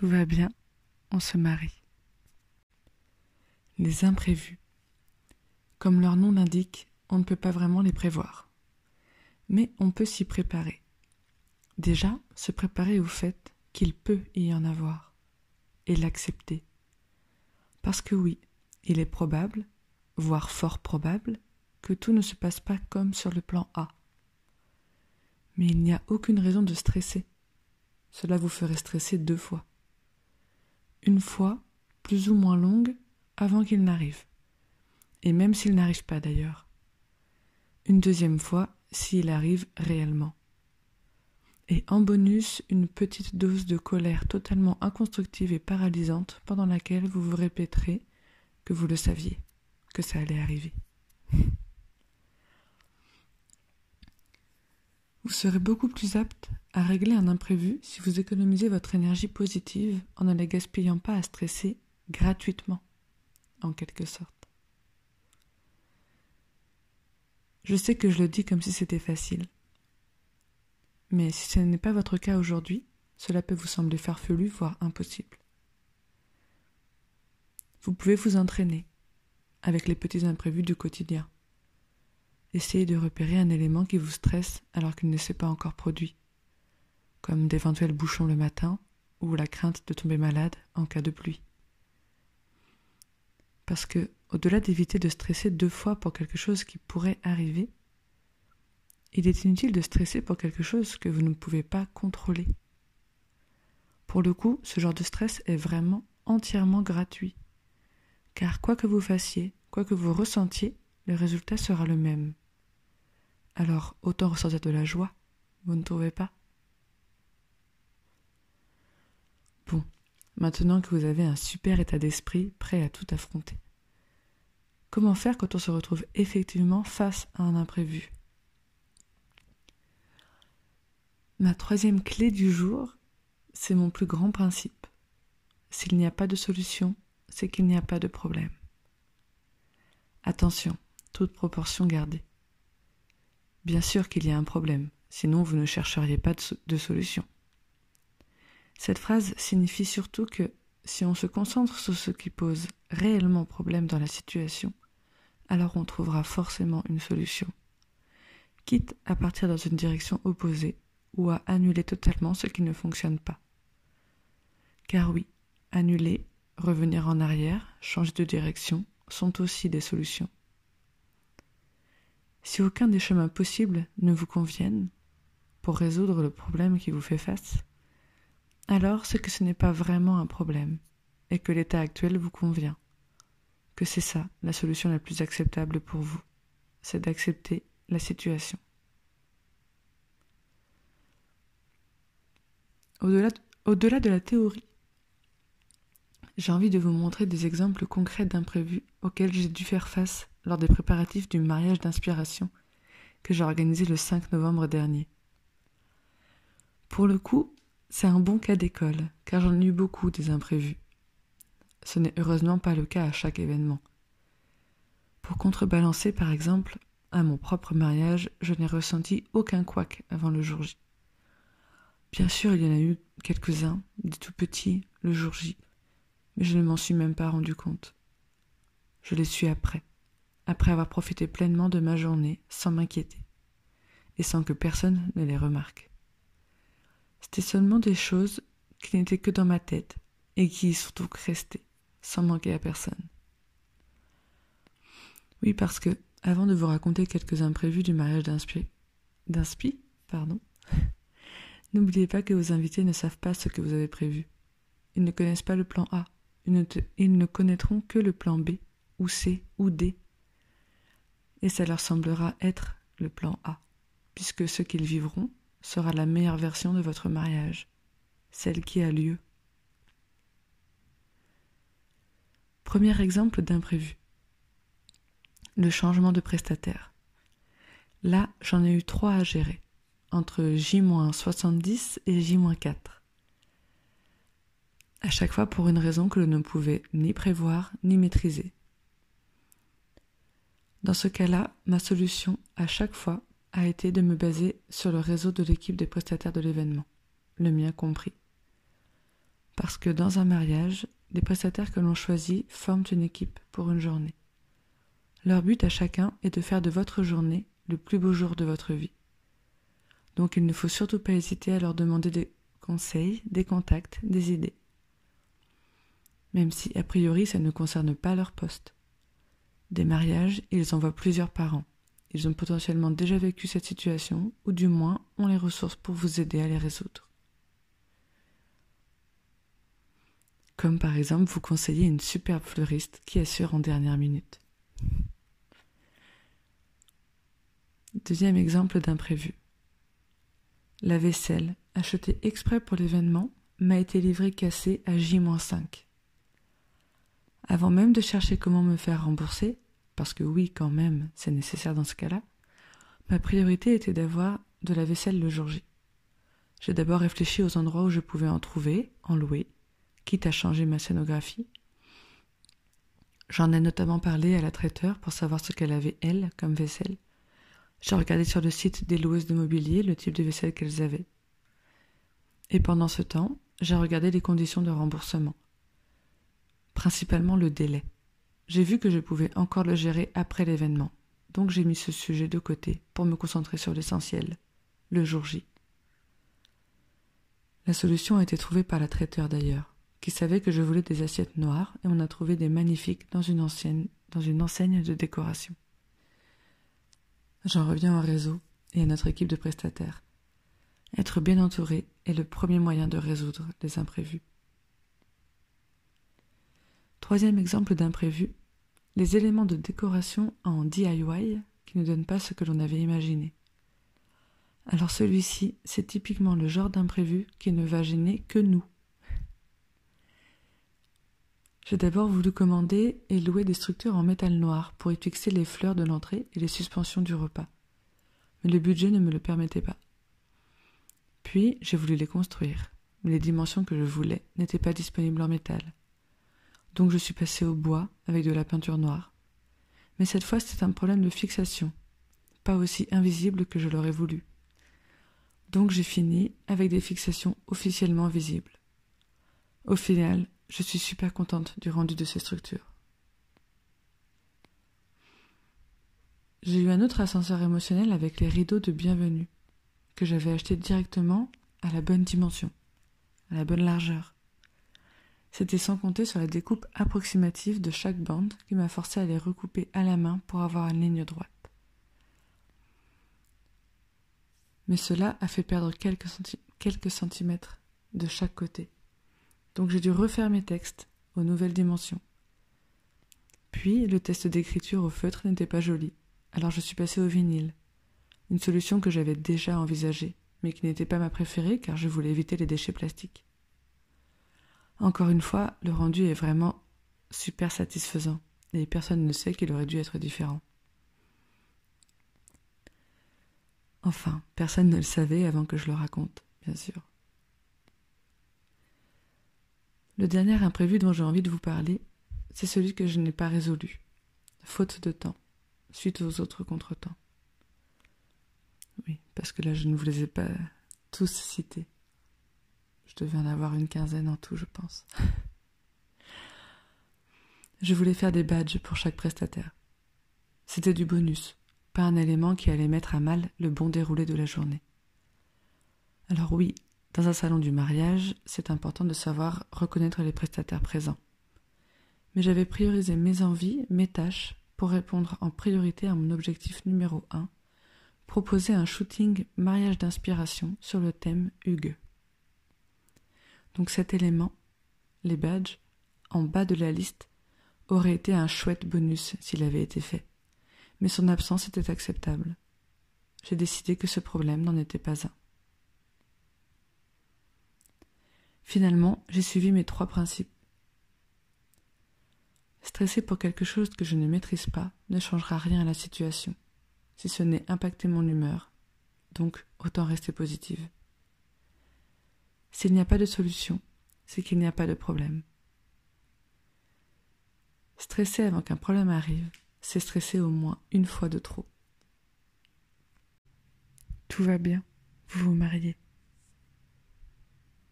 tout va bien, on se marie. Les imprévus. Comme leur nom l'indique, on ne peut pas vraiment les prévoir. Mais on peut s'y préparer. Déjà, se préparer au fait qu'il peut y en avoir et l'accepter. Parce que oui, il est probable, voire fort probable, que tout ne se passe pas comme sur le plan A. Mais il n'y a aucune raison de stresser. Cela vous ferait stresser 2 fois. Une fois, plus ou moins longue, avant qu'il n'arrive. Et même s'il n'arrive pas d'ailleurs. Une deuxième fois, s'il arrive réellement. Et en bonus, une petite dose de colère totalement inconstructive et paralysante pendant laquelle vous vous répéterez que vous le saviez, que ça allait arriver. Vous serez beaucoup plus apte à régler un imprévu si vous économisez votre énergie positive en ne la gaspillant pas à stresser gratuitement, en quelque sorte. Je sais que je le dis comme si c'était facile. Mais si ce n'est pas votre cas aujourd'hui, cela peut vous sembler farfelu, voire impossible. Vous pouvez vous entraîner avec les petits imprévus du quotidien. Essayez de repérer un élément qui vous stresse alors qu'il ne s'est pas encore produit, comme d'éventuels bouchons le matin ou la crainte de tomber malade en cas de pluie. Parce que, au-delà d'éviter de stresser 2 fois pour quelque chose qui pourrait arriver, il est inutile de stresser pour quelque chose que vous ne pouvez pas contrôler. Pour le coup, ce genre de stress est vraiment entièrement gratuit. Car quoi que vous fassiez, quoi que vous ressentiez, le résultat sera le même. Alors, autant ressentir de la joie, vous ne trouvez pas? Bon, maintenant que vous avez un super état d'esprit prêt à tout affronter. Comment faire quand on se retrouve effectivement face à un imprévu ? Ma 3e clé du jour, c'est mon plus grand principe. S'il n'y a pas de solution, c'est qu'il n'y a pas de problème. Attention, toute proportion gardée. Bien sûr qu'il y a un problème, sinon vous ne chercheriez pas de solution. Cette phrase signifie surtout que si on se concentre sur ce qui pose réellement problème dans la situation, alors on trouvera forcément une solution, quitte à partir dans une direction opposée, ou à annuler totalement ce qui ne fonctionne pas. Car oui, annuler, revenir en arrière, changer de direction, sont aussi des solutions. Si aucun des chemins possibles ne vous conviennent pour résoudre le problème qui vous fait face, alors c'est que ce n'est pas vraiment un problème et que l'état actuel vous convient, que c'est ça la solution la plus acceptable pour vous, c'est d'accepter la situation. Au-delà de la théorie, j'ai envie de vous montrer des exemples concrets d'imprévus auxquels j'ai dû faire face lors des préparatifs du mariage d'inspiration que j'ai organisé le 5 novembre dernier. Pour le coup, c'est un bon cas d'école, car j'en ai eu beaucoup des imprévus. Ce n'est heureusement pas le cas à chaque événement. Pour contrebalancer, par exemple, à mon propre mariage, je n'ai ressenti aucun couac avant le jour J. Bien sûr, il y en a eu quelques-uns, des tout petits, le jour J, mais je ne m'en suis même pas rendu compte. Je les suis après avoir profité pleinement de ma journée, sans m'inquiéter, et sans que personne ne les remarque. C'était seulement des choses qui n'étaient que dans ma tête, et qui y sont donc restées, sans manquer à personne. Oui, parce que, avant de vous raconter quelques imprévus du mariage d'inspi, n'oubliez pas que vos invités ne savent pas ce que vous avez prévu. Ils ne connaissent pas le plan A. Ils ne connaîtront que le plan B, ou C, ou D. Et ça leur semblera être le plan A, puisque ce qu'ils vivront sera la meilleure version de votre mariage, celle qui a lieu. Premier exemple d'imprévu. Le changement de prestataire. Là, j'en ai eu 3 à gérer, entre J-70 et J-4. À chaque fois pour une raison que je ne pouvais ni prévoir ni maîtriser. Dans ce cas-là, ma solution à chaque fois a été de me baser sur le réseau de l'équipe des prestataires de l'événement, le mien compris. parce que dans un mariage, les prestataires que l'on choisit forment une équipe pour une journée. Leur but à chacun est de faire de votre journée le plus beau jour de votre vie. Donc il ne faut surtout pas hésiter à leur demander des conseils, des contacts, des idées. Même si, a priori, ça ne concerne pas leur poste. Des mariages, ils en voient plusieurs par an. Ils ont potentiellement déjà vécu cette situation, ou du moins ont les ressources pour vous aider à les résoudre. Comme par exemple, vous conseillez une superbe fleuriste qui assure en dernière minute. Deuxième exemple d'imprévu. La vaisselle, achetée exprès pour l'événement, m'a été livrée cassée à J-5. Avant même de chercher comment me faire rembourser, parce que oui, quand même, c'est nécessaire dans ce cas-là, ma priorité était d'avoir de la vaisselle le jour J. J'ai d'abord réfléchi aux endroits où je pouvais en trouver, en louer, quitte à changer ma scénographie. J'en ai notamment parlé à la traiteur pour savoir ce qu'elle avait, elle, comme vaisselle. J'ai regardé sur le site des loueuses de mobilier le type de vaisselle qu'elles avaient. Et pendant ce temps, j'ai regardé les conditions de remboursement. Principalement le délai. J'ai vu que je pouvais encore le gérer après l'événement, donc j'ai mis ce sujet de côté pour me concentrer sur l'essentiel, le jour J. La solution a été trouvée par la traiteur d'ailleurs, qui savait que je voulais des assiettes noires et on a trouvé des magnifiques dans une enseigne de décoration. J'en reviens au réseau et à notre équipe de prestataires. Être bien entouré est le premier moyen de résoudre les imprévus. Troisième exemple d'imprévu, les éléments de décoration en DIY qui ne donnent pas ce que l'on avait imaginé. Alors celui-ci, c'est typiquement le genre d'imprévu qui ne va gêner que nous. J'ai d'abord voulu commander et louer des structures en métal noir pour y fixer les fleurs de l'entrée et les suspensions du repas. Mais le budget ne me le permettait pas. Puis, j'ai voulu les construire, mais les dimensions que je voulais n'étaient pas disponibles en métal. Donc je suis passée au bois avec de la peinture noire. Mais cette fois, c'était un problème de fixation, pas aussi invisible que je l'aurais voulu. Donc j'ai fini avec des fixations officiellement visibles. Au final, je suis super contente du rendu de ces structures. J'ai eu un autre ascenseur émotionnel avec les rideaux de bienvenue, que j'avais achetés directement à la bonne dimension, à la bonne largeur. C'était sans compter sur la découpe approximative de chaque bande qui m'a forcé à les recouper à la main pour avoir une ligne droite. Mais cela a fait perdre quelques centimètres de chaque côté. Donc j'ai dû refaire mes textes aux nouvelles dimensions. Puis, le test d'écriture au feutre n'était pas joli, alors je suis passée au vinyle. Une solution que j'avais déjà envisagée, mais qui n'était pas ma préférée car je voulais éviter les déchets plastiques. Encore une fois, le rendu est vraiment super satisfaisant, et personne ne sait qu'il aurait dû être différent. Enfin, personne ne le savait avant que je le raconte, bien sûr. Le dernier imprévu dont j'ai envie de vous parler, c'est celui que je n'ai pas résolu, faute de temps, suite aux autres contretemps. Oui, parce que là, je ne vous les ai pas tous cités. Je devais en avoir une quinzaine en tout, je pense. Je voulais faire des badges pour chaque prestataire. C'était du bonus, pas un élément qui allait mettre à mal le bon déroulé de la journée. Alors oui, dans un salon du mariage, c'est important de savoir reconnaître les prestataires présents. Mais j'avais priorisé mes envies, mes tâches, pour répondre en priorité à mon objectif numéro 1, proposer un shooting mariage d'inspiration sur le thème Hugues. Donc cet élément, les badges, en bas de la liste, aurait été un chouette bonus s'il avait été fait. Mais son absence était acceptable. J'ai décidé que ce problème n'en était pas un. Finalement, j'ai suivi mes 3 principes. Stresser pour quelque chose que je ne maîtrise pas ne changera rien à la situation, si ce n'est impacter mon humeur, donc autant rester positive. S'il n'y a pas de solution, c'est qu'il n'y a pas de problème. Stresser avant qu'un problème arrive, c'est stresser au moins une fois de trop. Tout va bien, vous vous mariez.